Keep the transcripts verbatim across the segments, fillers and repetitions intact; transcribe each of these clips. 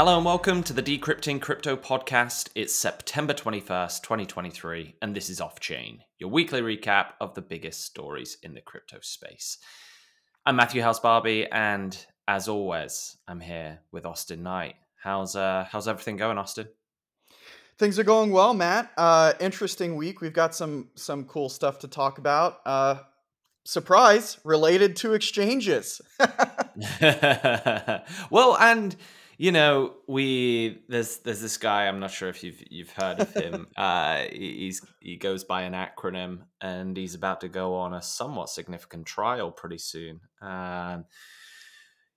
Hello and welcome to the Decrypting Crypto podcast. It's September twenty-first, twenty twenty-three, and this is Off Chain, your weekly recap of the biggest stories in the crypto space. I'm Matthew House Barby, and as always, I'm here with Austin Knight. How's uh, how's everything going, Austin? Things are going well, Matt. Uh, interesting week. We've got some some cool stuff to talk about. Uh, surprise, related to exchanges. Well, and you know, we there's there's this guy. I'm not sure if you've you've heard of him. uh, he's he goes by an acronym, and he's about to go on a somewhat significant trial pretty soon. Um,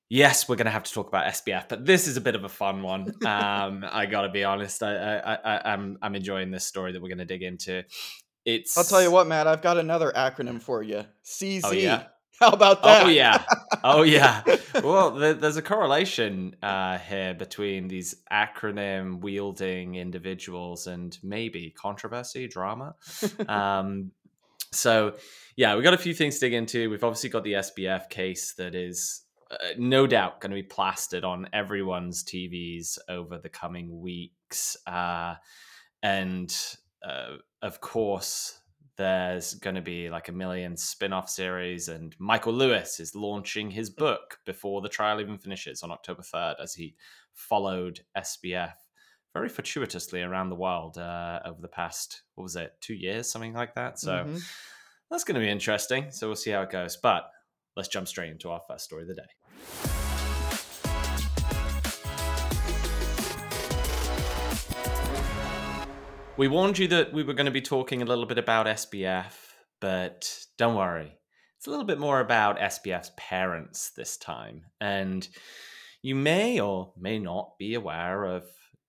yes, we're going to have to talk about S B F, but this is a bit of a fun one. Um, I got to be honest. I, I, I I'm I'm enjoying this story that we're going to dig into. It's. I'll tell you what, Matt. I've got another acronym for you. C Z. Oh, yeah? How about that? Oh, yeah. Oh, yeah. Well, there's a correlation uh, here between these acronym-wielding individuals and maybe controversy, drama. um, so, yeah, we've got a few things to dig into. We've obviously got the S B F case that is uh, no doubt going to be plastered on everyone's T Vs over the coming weeks. Uh, and, uh, of course, there's going to be like a million spin-off series, and Michael Lewis is launching his book before the trial even finishes on October third as he followed S B F very fortuitously around the world uh, over the past, what was it, two years, something like that. So mm-hmm. That's going to be interesting. So we'll see how it goes. But let's jump straight into our first story of the day. We warned you that we were going to be talking a little bit about S B F, but don't worry. It's a little bit more about S B F's parents this time. And you may or may not be aware of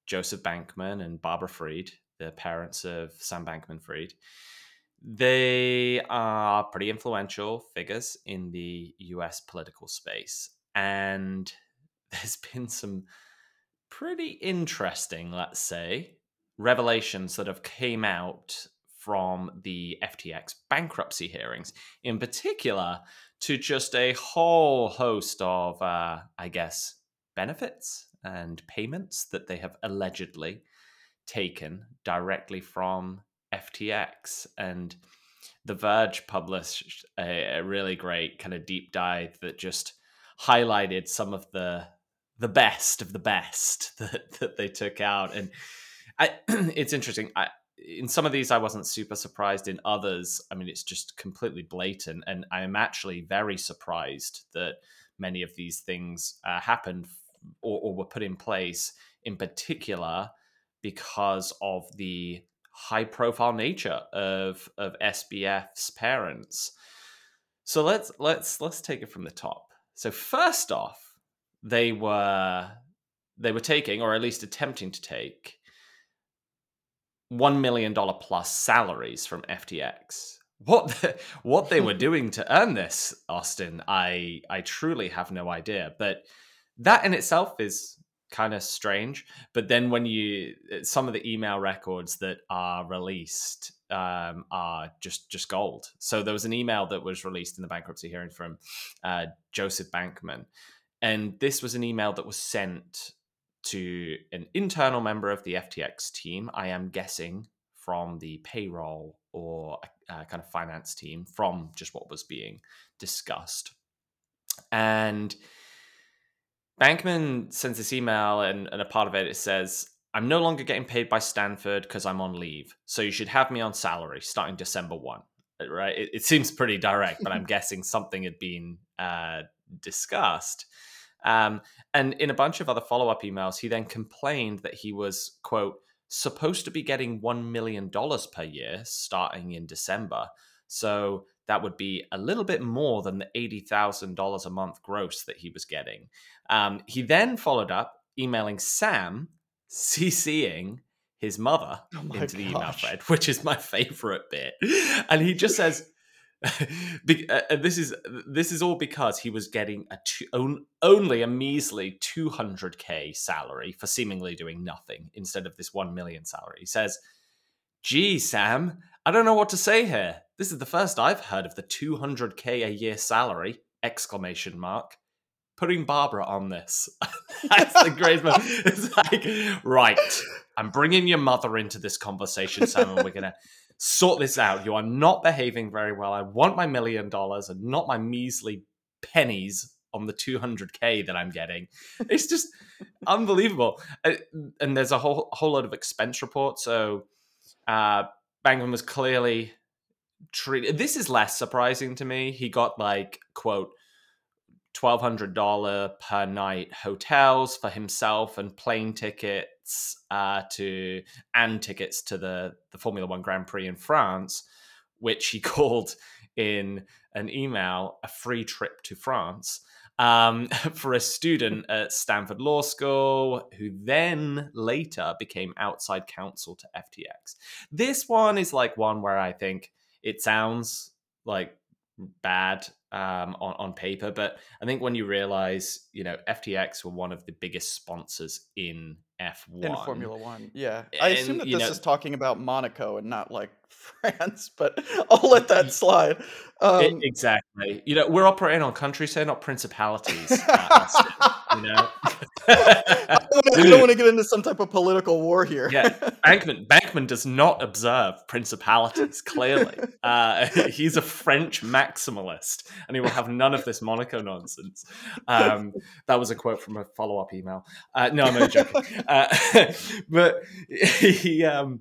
Joseph Bankman and Barbara Fried, the parents of Sam Bankman Fried. They are pretty influential figures in the U S political space. And there's been some pretty interesting, let's say, revelations that have came out from the F T X bankruptcy hearings, in particular to just a whole host of, uh, I guess, benefits and payments that they have allegedly taken directly from F T X. And The Verge published a, a really great kind of deep dive that just highlighted some of the the best of the best that, that they took out. And I, it's interesting. I, in some of these, I wasn't super surprised. In others, I mean, it's just completely blatant. And I am actually very surprised that many of these things uh, happened or, or were put in place, in particular because of the high-profile nature of of S B F's parents. So let's let's let's take it from the top. So first off, they were they were taking, or at least attempting to take, one million dollars plus salaries from F T X. What the, what they were doing to earn this, Austin, I I truly have no idea. But that in itself is kind of strange. But then when you, some of the email records that are released um, are just, just gold. So there was an email that was released in the bankruptcy hearing from uh, Joseph Bankman. And this was an email that was sent to an internal member of the F T X team, I am guessing from the payroll or uh, kind of finance team, from just what was being discussed. And Bankman sends this email, and, and a part of it, it says, I'm no longer getting paid by Stanford because I'm on leave. So you should have me on salary starting December first, right? It, it seems pretty direct, but I'm guessing something had been uh, discussed. Um, and in a bunch of other follow-up emails, he then complained that he was, quote, supposed to be getting one million dollars per year starting in December. So that would be a little bit more than the eighty thousand dollars a month gross that he was getting. Um, he then followed up emailing Sam, CCing his mother oh my into the gosh. email thread, which is my favorite bit. And he just says... Be- uh, this is this is all because he was getting a two, on, only a measly two hundred K salary for seemingly doing nothing instead of this one million salary. He says, gee, Sam, I don't know what to say here. This is the first I've heard of the two hundred K a year salary, exclamation mark. putting Barbara on this. That's the greatest moment. It's like, right, I'm bringing your mother into this conversation, Sam, and we're going to sort this out. You are not behaving very well. I want my million dollars and not my measly pennies on the two hundred K that I'm getting. It's just unbelievable. And there's a whole whole lot of expense reports. So uh, Bankman was clearly treated. This is less surprising to me. He got like, quote, twelve hundred dollars per night hotels for himself and plane tickets uh, to and tickets to the, the Formula One Grand Prix in France, which he called in an email a free trip to France um, for a student at Stanford Law School, who then later became outside counsel to F T X. This one is like one where I think it sounds like bad um, on, on paper, but I think when you realize, you know, F T X were one of the biggest sponsors in F one. In Formula One, yeah. And I assume that this know, is talking about Monaco and not like France, but I'll let that slide. Um, exactly. You know, we're operating on countries here, not principalities. Uh, you know? I don't want to get into some type of political war here. Yeah, Bankman, Bankman does not observe principalities, clearly. Uh, he's a French maximalist, and he will have none of this Monaco nonsense. Um, that was a quote from a follow-up email. Uh, no, I'm only joking. Uh, but he... Um,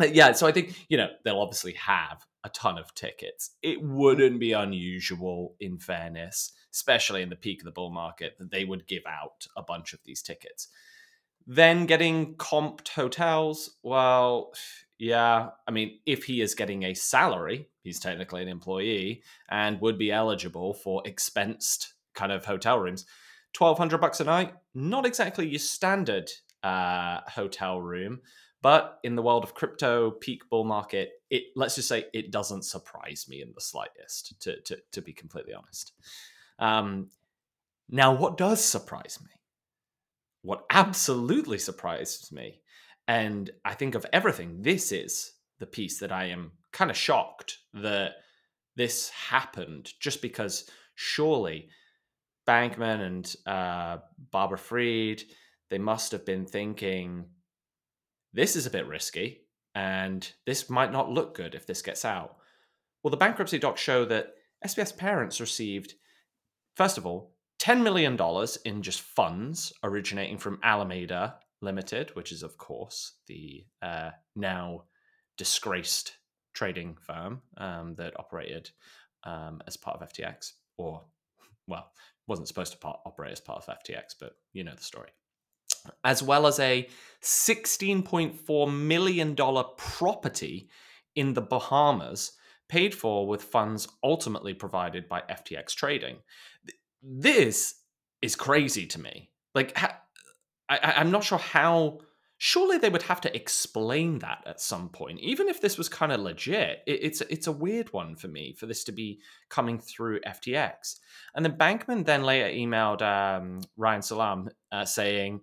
Yeah, so I think, you know, they'll obviously have a ton of tickets. It wouldn't be unusual, in fairness, especially in the peak of the bull market, that they would give out a bunch of these tickets. Then getting comped hotels, well, yeah, I mean, if he is getting a salary, he's technically an employee and would be eligible for expensed kind of hotel rooms. twelve hundred bucks a night, not exactly your standard uh, hotel room. But in the world of crypto peak bull market, it let's just say it doesn't surprise me in the slightest, to to, to be completely honest. Um, now, what does surprise me? What absolutely surprises me, and I think of everything, this is the piece that I am kind of shocked that this happened, just because surely Bankman and uh, Barbara Fried, they must have been thinking, this is a bit risky, and this might not look good if this gets out. Well, the bankruptcy docs show that S B F's parents received, first of all, ten million dollars in just funds originating from Alameda Limited, which is, of course, the uh, now disgraced trading firm um, that operated um, as part of F T X, or, well, wasn't supposed to part- operate as part of F T X, but you know the story. As well as a sixteen point four million dollars property in the Bahamas, paid for with funds ultimately provided by F T X trading. This is crazy to me. Like, I, I'm not sure how... Surely they would have to explain that at some point. Even if this was kind of legit, it's, it's a weird one for me, for this to be coming through F T X. And then Bankman then later emailed um, Ryan Salaam uh, saying,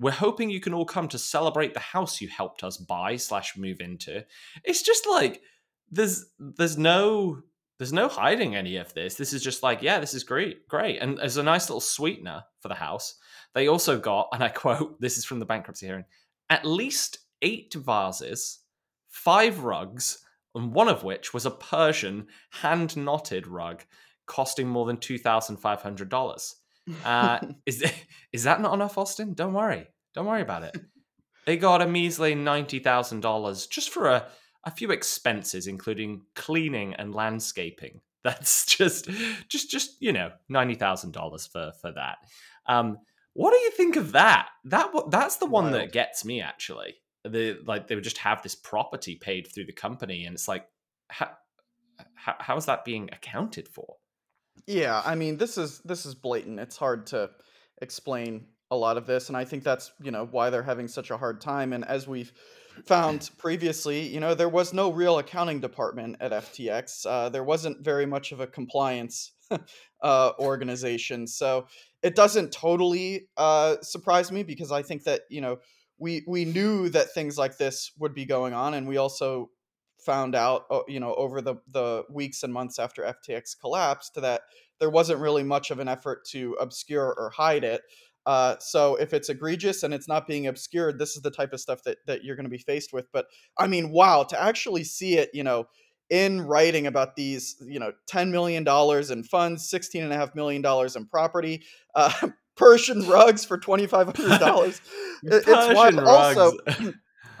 "We're hoping you can all come to celebrate the house you helped us buy slash move into." It's just like, there's there's no there's no hiding any of this. This is just like, yeah, this is great, great. And as a nice little sweetener for the house, they also got, and I quote, this is from the bankruptcy hearing, "at least eight vases, five rugs, and one of which was a Persian hand-knotted rug costing more than two thousand five hundred dollars. Uh, is, is that not enough, Austin? Don't worry. Don't worry about it. They got a measly ninety thousand dollars just for a, a few expenses, including cleaning and landscaping. That's just, just, just you know, ninety thousand dollars for, for that. Um, What do you think of that? That that's the one Wild. That gets me, actually. The like they would just have this property paid through the company, and it's like, how how, how is that being accounted for? Yeah, I mean, this is this is blatant. It's hard to explain a lot of this, and I think that's, you know, why they're having such a hard time. And as we've found previously, you know, there was no real accounting department at F T X. Uh, there wasn't very much of a compliance uh, organization, so. It doesn't totally uh, surprise me, because I think that, you know, we we knew that things like this would be going on, and we also found out, you know, over the, the weeks and months after F T X collapsed, that there wasn't really much of an effort to obscure or hide it. Uh, so if it's egregious and it's not being obscured, this is the type of stuff that, that you're going to be faced with. But I mean, wow, to actually see it, you know, in writing about these, you know, ten million dollars in funds, sixteen and a half million dollars in property, uh, Persian rugs for twenty-five hundred dollars. It's wild. Also,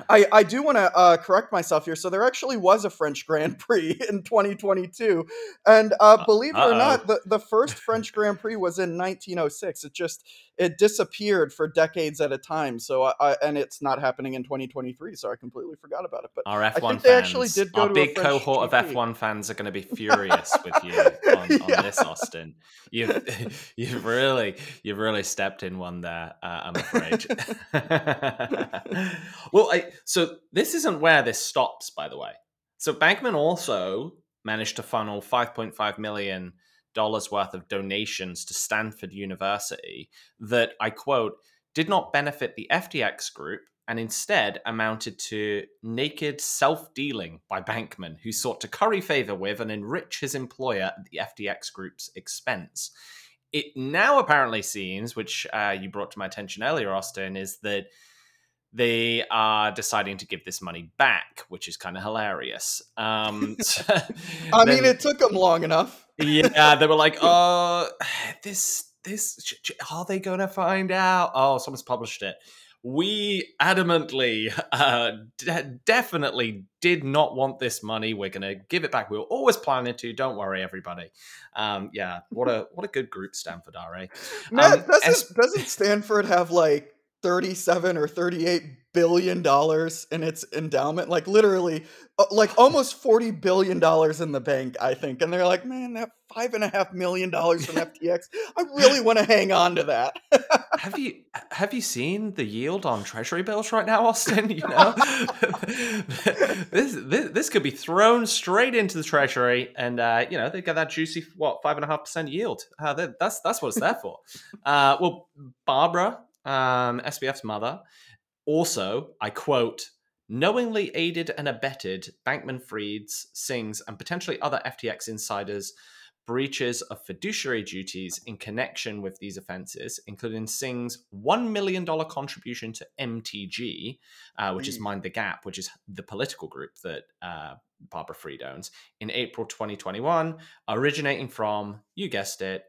I, I do want to uh, correct myself here. So there actually was a French Grand Prix in twenty twenty-two. And uh, believe it Uh-oh. or not, the, the first French Grand Prix was in nineteen oh six. It just, it disappeared for decades at a time. So I, I and it's not happening in twenty twenty-three. So I completely forgot about it. But our F one I think fans, they actually did go our to big cohort G P. Of F one fans are going to be furious with you on, on yeah. this, Austin. You've, you've really, you've really stepped in one there, uh, I'm afraid. Well, I, So this isn't where this stops, by the way. So Bankman also managed to funnel five point five million dollars worth of donations to Stanford University that, I quote, did not benefit the F T X group and instead amounted to naked self-dealing by Bankman, who sought to curry favor with and enrich his employer at the F T X group's expense. It now apparently seems, which uh, you brought to my attention earlier, Austin, is that they are deciding to give this money back, which is kind of hilarious. Um, so I then, mean, it took them long enough. Yeah, they were like, oh, this, this, are they going to find out? Oh, someone's published it. We adamantly, uh, de- definitely did not want this money. We're going to give it back. We were always planning to. Don't worry, everybody. Um, yeah, what a what a good group Stanford are, eh? Matt, um, doesn't, as- doesn't Stanford have like, thirty-seven or thirty-eight billion dollars in its endowment, like literally like almost forty billion dollars in the bank, I think. And they're like, man, that five and a half million dollars from F T X, I really want to hang on to that. have you have you seen the yield on treasury bills right now, Austin? You know, this, this this could be thrown straight into the treasury, and uh, you know, they got that juicy what five and a half percent yield. Uh, that, that's that's what it's there for. Uh, well, Barbara. Um, S B F's mother, also, I quote, knowingly aided and abetted Bankman Fried's, Singh's, and potentially other F T X insiders' breaches of fiduciary duties in connection with these offenses, including Singh's one million dollars contribution to M T G, uh, which mm. is Mind the Gap, which is the political group that uh, Barbara Fried owns, in April twenty twenty-one, originating from, you guessed it,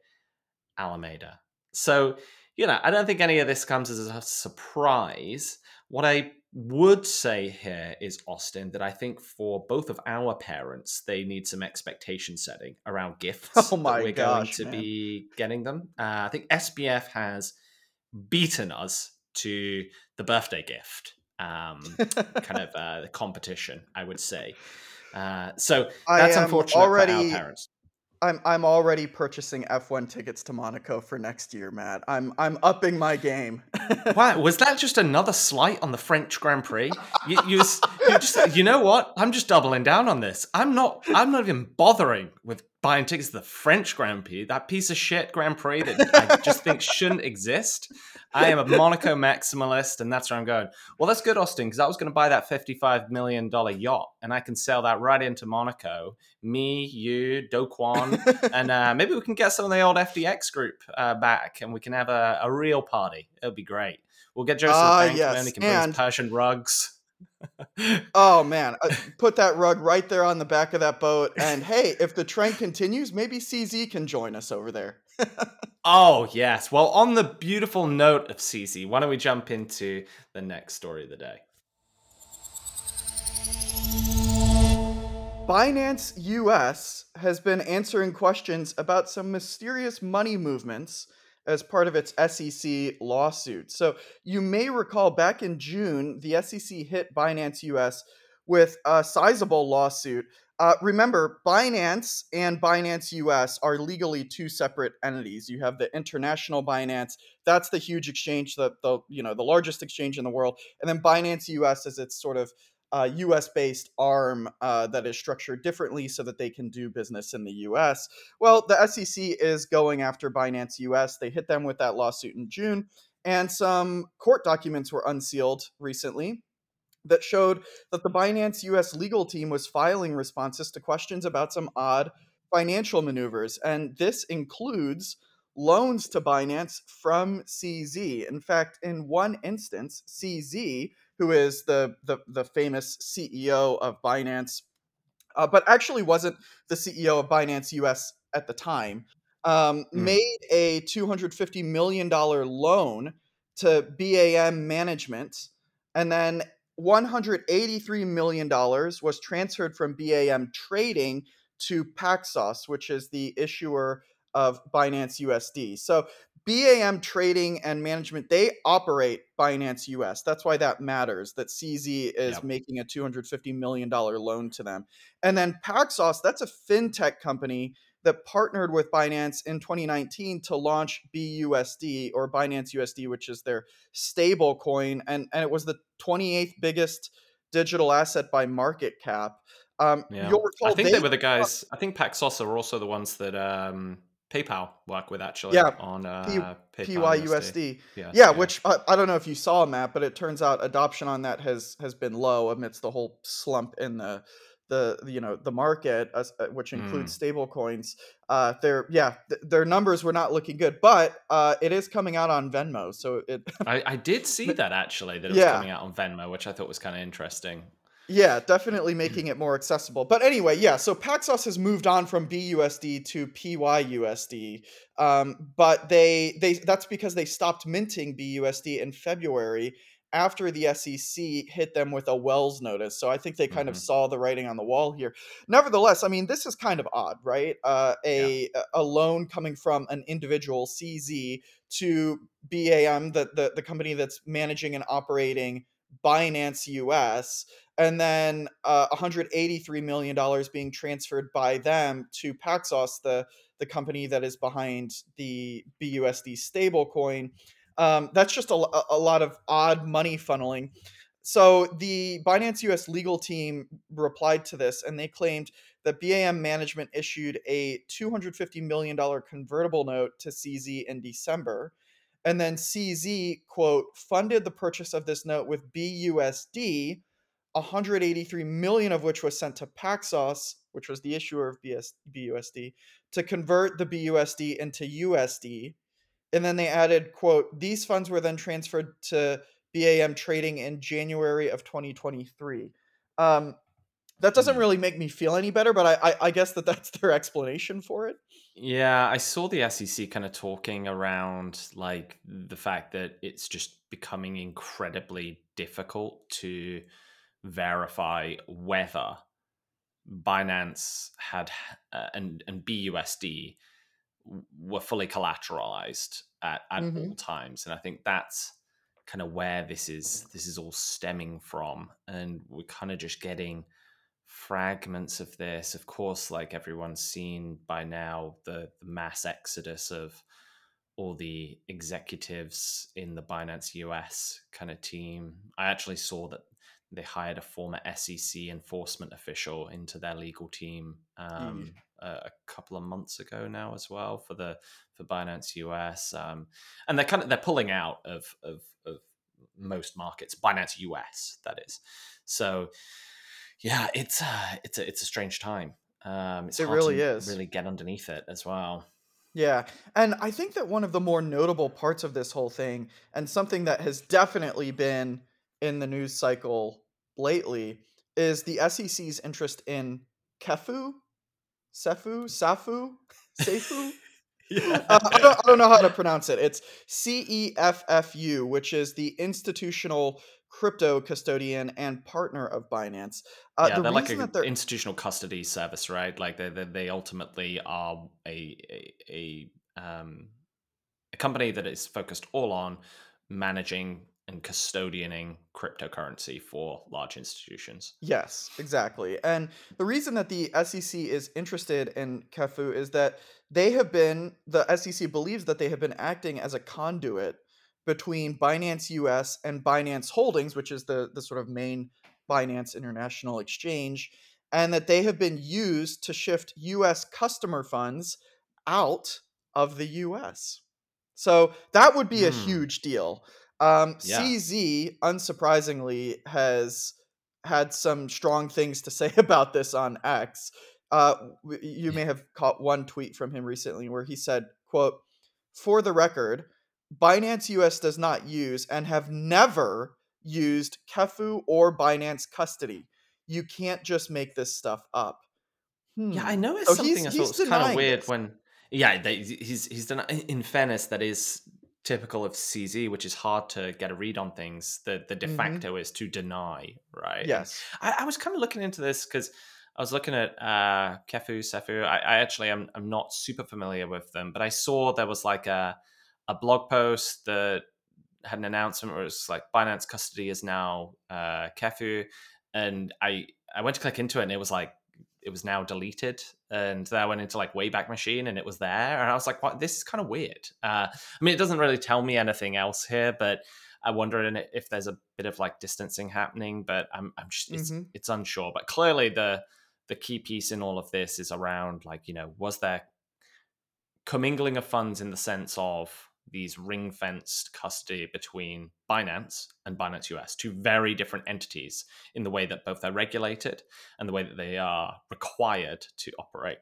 Alameda. So, you know, I don't think any of this comes as a surprise. What I would say here is, Austin, that I think for both of our parents, they need some expectation setting around gifts oh my that we're gosh, going to man. be getting them. Uh, I think S B F has beaten us to the birthday gift um, kind of uh, competition, I would say. Uh, so that's unfortunate already- for our parents. I'm I'm already purchasing F one tickets to Monaco for next year, Matt. I'm I'm upping my game. Wow, was that just another slight on the French Grand Prix? You you, you just you know what? I'm just doubling down on this. I'm not I'm not even bothering with buying tickets to the French Grand Prix, that piece of shit Grand Prix that I just think shouldn't exist. I am a Monaco maximalist, and that's where I'm going. Well, that's good, Austin, because I was going to buy that fifty-five million dollars yacht, and I can sell that right into Monaco. Me, you, Do Kwon, and uh, maybe we can get some of the old F T X group uh, back, and we can have a, a real party. It'll be great. We'll get Joseph uh, Bankman, yes. and he can and- bring his Persian rugs. Oh man, uh, put that rug right there on the back of that boat, and hey, if the trend continues, maybe C Z can join us over there. Oh yes, well, on the beautiful note of C Z, why don't we jump into the next story of the day. Binance U S has been answering questions about some mysterious money movements as part of its S E C lawsuit. So you may recall back in June, the S E C hit Binance U S with a sizable lawsuit. Uh, remember, Binance and Binance U S are legally two separate entities. You have the international Binance, that's the huge exchange, the, the you know the largest exchange in the world, and then Binance U S is its sort of Uh, U S-based arm uh, that is structured differently so that they can do business in the U S. Well, the S E C is going after Binance U S. They hit them with that lawsuit in June, and some court documents were unsealed recently that showed that the Binance U S legal team was filing responses to questions about some odd financial maneuvers. And this includes loans to Binance from C Z. In fact, in one instance, C Z, who is the, the, the famous C E O of Binance, uh, but actually wasn't the C E O of Binance U S at the time, um, mm. made a two hundred fifty million dollars loan to BAM management, and then one hundred eighty-three million dollars was transferred from BAM trading to Paxos, which is the issuer of Binance U S D. So BAM trading and management, they operate Binance U S. That's why that matters, that C Z is yep. making a two hundred fifty million dollars loan to them. And then Paxos, that's a fintech company that partnered with Binance in twenty nineteen to launch B U S D, or Binance U S D, which is their stable coin. And, and it was the twenty-eighth biggest digital asset by market cap. Um, yeah. You'll recall I think they, they were the guys, I think Paxos are also the ones that um, PayPal work with actually yeah, on uh, P- PYUSD. Yeah, yeah, yeah, which I, I don't know if you saw, Matt, but it turns out adoption on that has has been low amidst the whole slump in the the you know the market, uh, which includes mm. stable coins. Uh, their yeah, th- their numbers were not looking good, but uh, it is coming out on Venmo. So it, I, I did see that actually that it was yeah. coming out on Venmo, which I thought was kind of interesting. Yeah, definitely making it more accessible. But anyway, yeah, so Paxos has moved on from B U S D to P Y U S D, um, but they they that's because they stopped minting B U S D in February after the S E C hit them with a Wells notice. So I think they kind mm-hmm. of saw the writing on the wall here. Nevertheless, I mean, this is kind of odd, right? Uh, a yeah. a loan coming from an individual, C Z, to BAM, the the, the company that's managing and operating Binance U S, and then uh, one hundred eighty-three million dollars being transferred by them to Paxos, the, the company that is behind the B U S D stablecoin. Um, that's just a, a lot of odd money funneling. So the Binance U S legal team replied to this, and they claimed that BAM management issued a two hundred fifty million dollars convertible note to C Z in December. And then C Z, quote, funded the purchase of this note with B U S D, one hundred eighty-three million of which was sent to Paxos, which was the issuer of B U S D, to convert the B U S D into U S D. And then they added, quote, these funds were then transferred to BAM trading in January of twenty twenty-three. Um, that doesn't really make me feel any better, but I, I, I guess that that's their explanation for it. Yeah, I saw the S E C kind of talking around like the fact that it's just becoming incredibly difficult to verify whether Binance had uh, and and B U S D were fully collateralized at, at mm-hmm. all times, and I think that's kind of where this is this is all stemming from, and we're kind of just getting fragments of this. Of course, like everyone's seen by now, the, the mass exodus of all the executives in the Binance U S kind of team. I actually saw that they hired a former S E C enforcement official into their legal team um, mm. a, a couple of months ago now as well for the for Binance U S, um, and they're kind of they're pulling out of, of of most markets, Binance U S that is. So yeah, it's uh, it's a, it's a strange time. Um, it's it hard really to is really get underneath it as well. Yeah, and I think that one of the more notable parts of this whole thing, and something that has definitely been in the news cycle lately, is the S E C's interest in Ceffu, Ceffu, Safu, Ceffu. yeah. uh, I, don't, I don't know how to pronounce it. It's C E F F U, which is the institutional crypto custodian and partner of Binance. Uh, yeah, the they're like an institutional custody service, right? Like they they ultimately are a a, a um a company that is focused all on managing and custodianing cryptocurrency for large institutions. Yes, exactly. And the reason that the S E C is interested in Ceffu is that they have been, the S E C believes that they have been acting as a conduit between Binance U S and Binance Holdings, which is the, the sort of main Binance International Exchange, and that they have been used to shift U S customer funds out of the U S. So that would be mm. a huge deal. Um, yeah. C Z, unsurprisingly, has had some strong things to say about this on X. Uh, you may have caught one tweet from him recently where he said, quote, "For the record, Binance U S does not use and have never used Ceffu or Binance custody. You can't just make this stuff up." Hmm. Yeah, I know it's so something that's was kind of weird this. when, yeah, they, he's, he's done, in fairness, that is typical of C Z, which is hard to get a read on things. The, the de facto mm-hmm. is to deny, right? Yes. I, I was kind of looking into this because I was looking at uh, Ceffu, Ceffu. I, I actually am I'm not super familiar with them, but I saw there was like a a blog post that had an announcement where it was like Binance custody is now uh, Ceffu, and I I went to click into it and it was like it was now deleted, and then I went into like Wayback Machine and it was there, and I was like, "What? This is kind of weird." Uh, I mean, it doesn't really tell me anything else here, but I wonder if there's a bit of like distancing happening. But I'm I'm just it's, mm-hmm. it's unsure. But clearly the the key piece in all of this is around, like, you know, was there commingling of funds in the sense of these ring-fenced custody between Binance and Binance U S, two very different entities in the way that both they're regulated and the way that they are required to operate.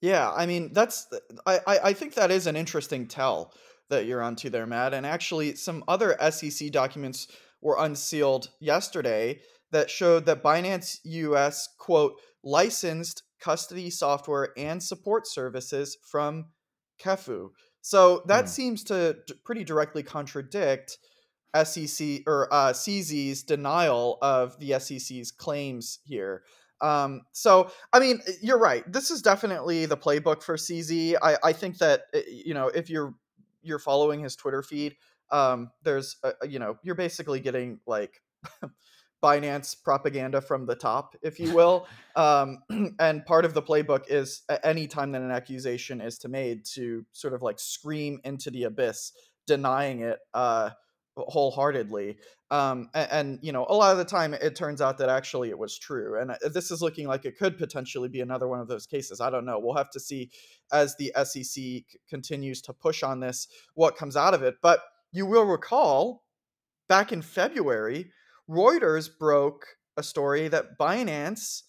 Yeah, I mean, that's I, I think that is an interesting tell that you're onto there, Matt. And actually, some other S E C documents were unsealed yesterday that showed that Binance U S, quote, licensed custody software and support services from Ceffu. So that mm. seems to pretty directly contradict S E C or uh, C Z's denial of the S E C's claims here. Um, so, I mean, you're right. This is definitely the playbook for C Z. I, I think that, you know, if you're you're following his Twitter feed, um, there's, a, you know, you're basically getting like... Binance propaganda from the top, if you will. Um, and part of the playbook is any time that an accusation is to made to sort of like scream into the abyss, denying it uh, wholeheartedly. Um, and, and, you know, a lot of the time it turns out that actually it was true. And this is looking like it could potentially be another one of those cases. I don't know. We'll have to see as the S E C c- continues to push on this, what comes out of it. But you will recall back in February, Reuters broke a story that Binance,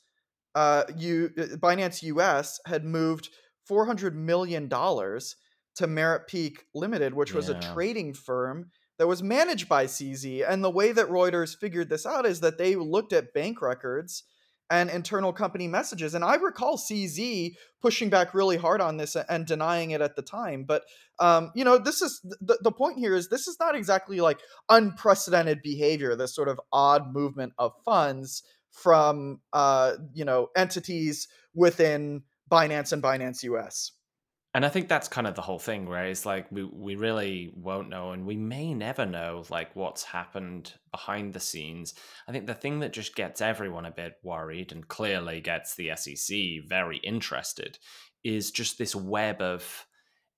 uh, you, Binance U S had moved four hundred million dollars to Merit Peak Limited, which yeah. was a trading firm that was managed by C Z. And the way that Reuters figured this out is that they looked at bank records and internal company messages. And I recall C Z pushing back really hard on this and denying it at the time. But, um, you know, this is the, the point here is this is not exactly like unprecedented behavior, this sort of odd movement of funds from, uh, you know, entities within Binance and Binance U S. And I think that's kind of the whole thing, right? It's like we, we really won't know, and we may never know, like, what's happened behind the scenes. I think the thing that just gets everyone a bit worried and clearly gets the S E C very interested is just this web of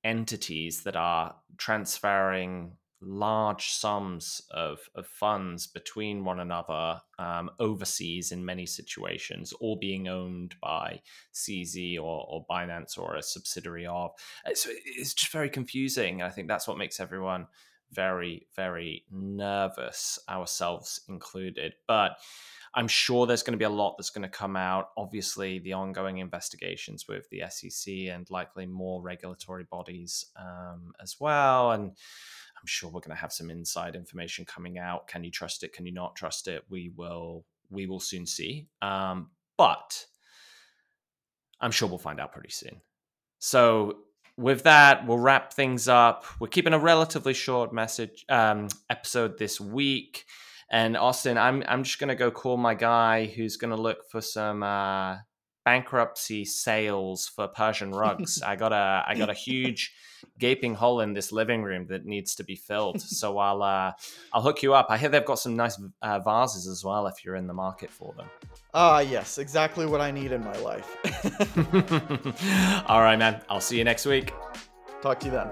entities that are transferring large sums of, of funds between one another, um, overseas in many situations, all being owned by C Z or, or Binance or a subsidiary of. So it's just very confusing. I think that's what makes everyone very, very nervous, ourselves included. But I'm sure there's going to be a lot that's going to come out. Obviously, the ongoing investigations with the S E C and likely more regulatory bodies um, as well. And I'm sure we're going to have some inside information coming out. Can you trust it? Can you not trust it? We will we will soon see. Um, but I'm sure we'll find out pretty soon. So with that, we'll wrap things up. We're keeping a relatively short message um, episode this week. And Austin, I'm I'm just going to go call my guy who's going to look for some uh, bankruptcy sales for Persian rugs. I got a I got a huge gaping hole in this living room that needs to be filled. So I'll uh, I'll hook you up. I hear they've got some nice uh, vases as well if you're in the market for them. Ah, uh, yes, exactly what I need in my life. All right, man. I'll see you next week. Talk to you then.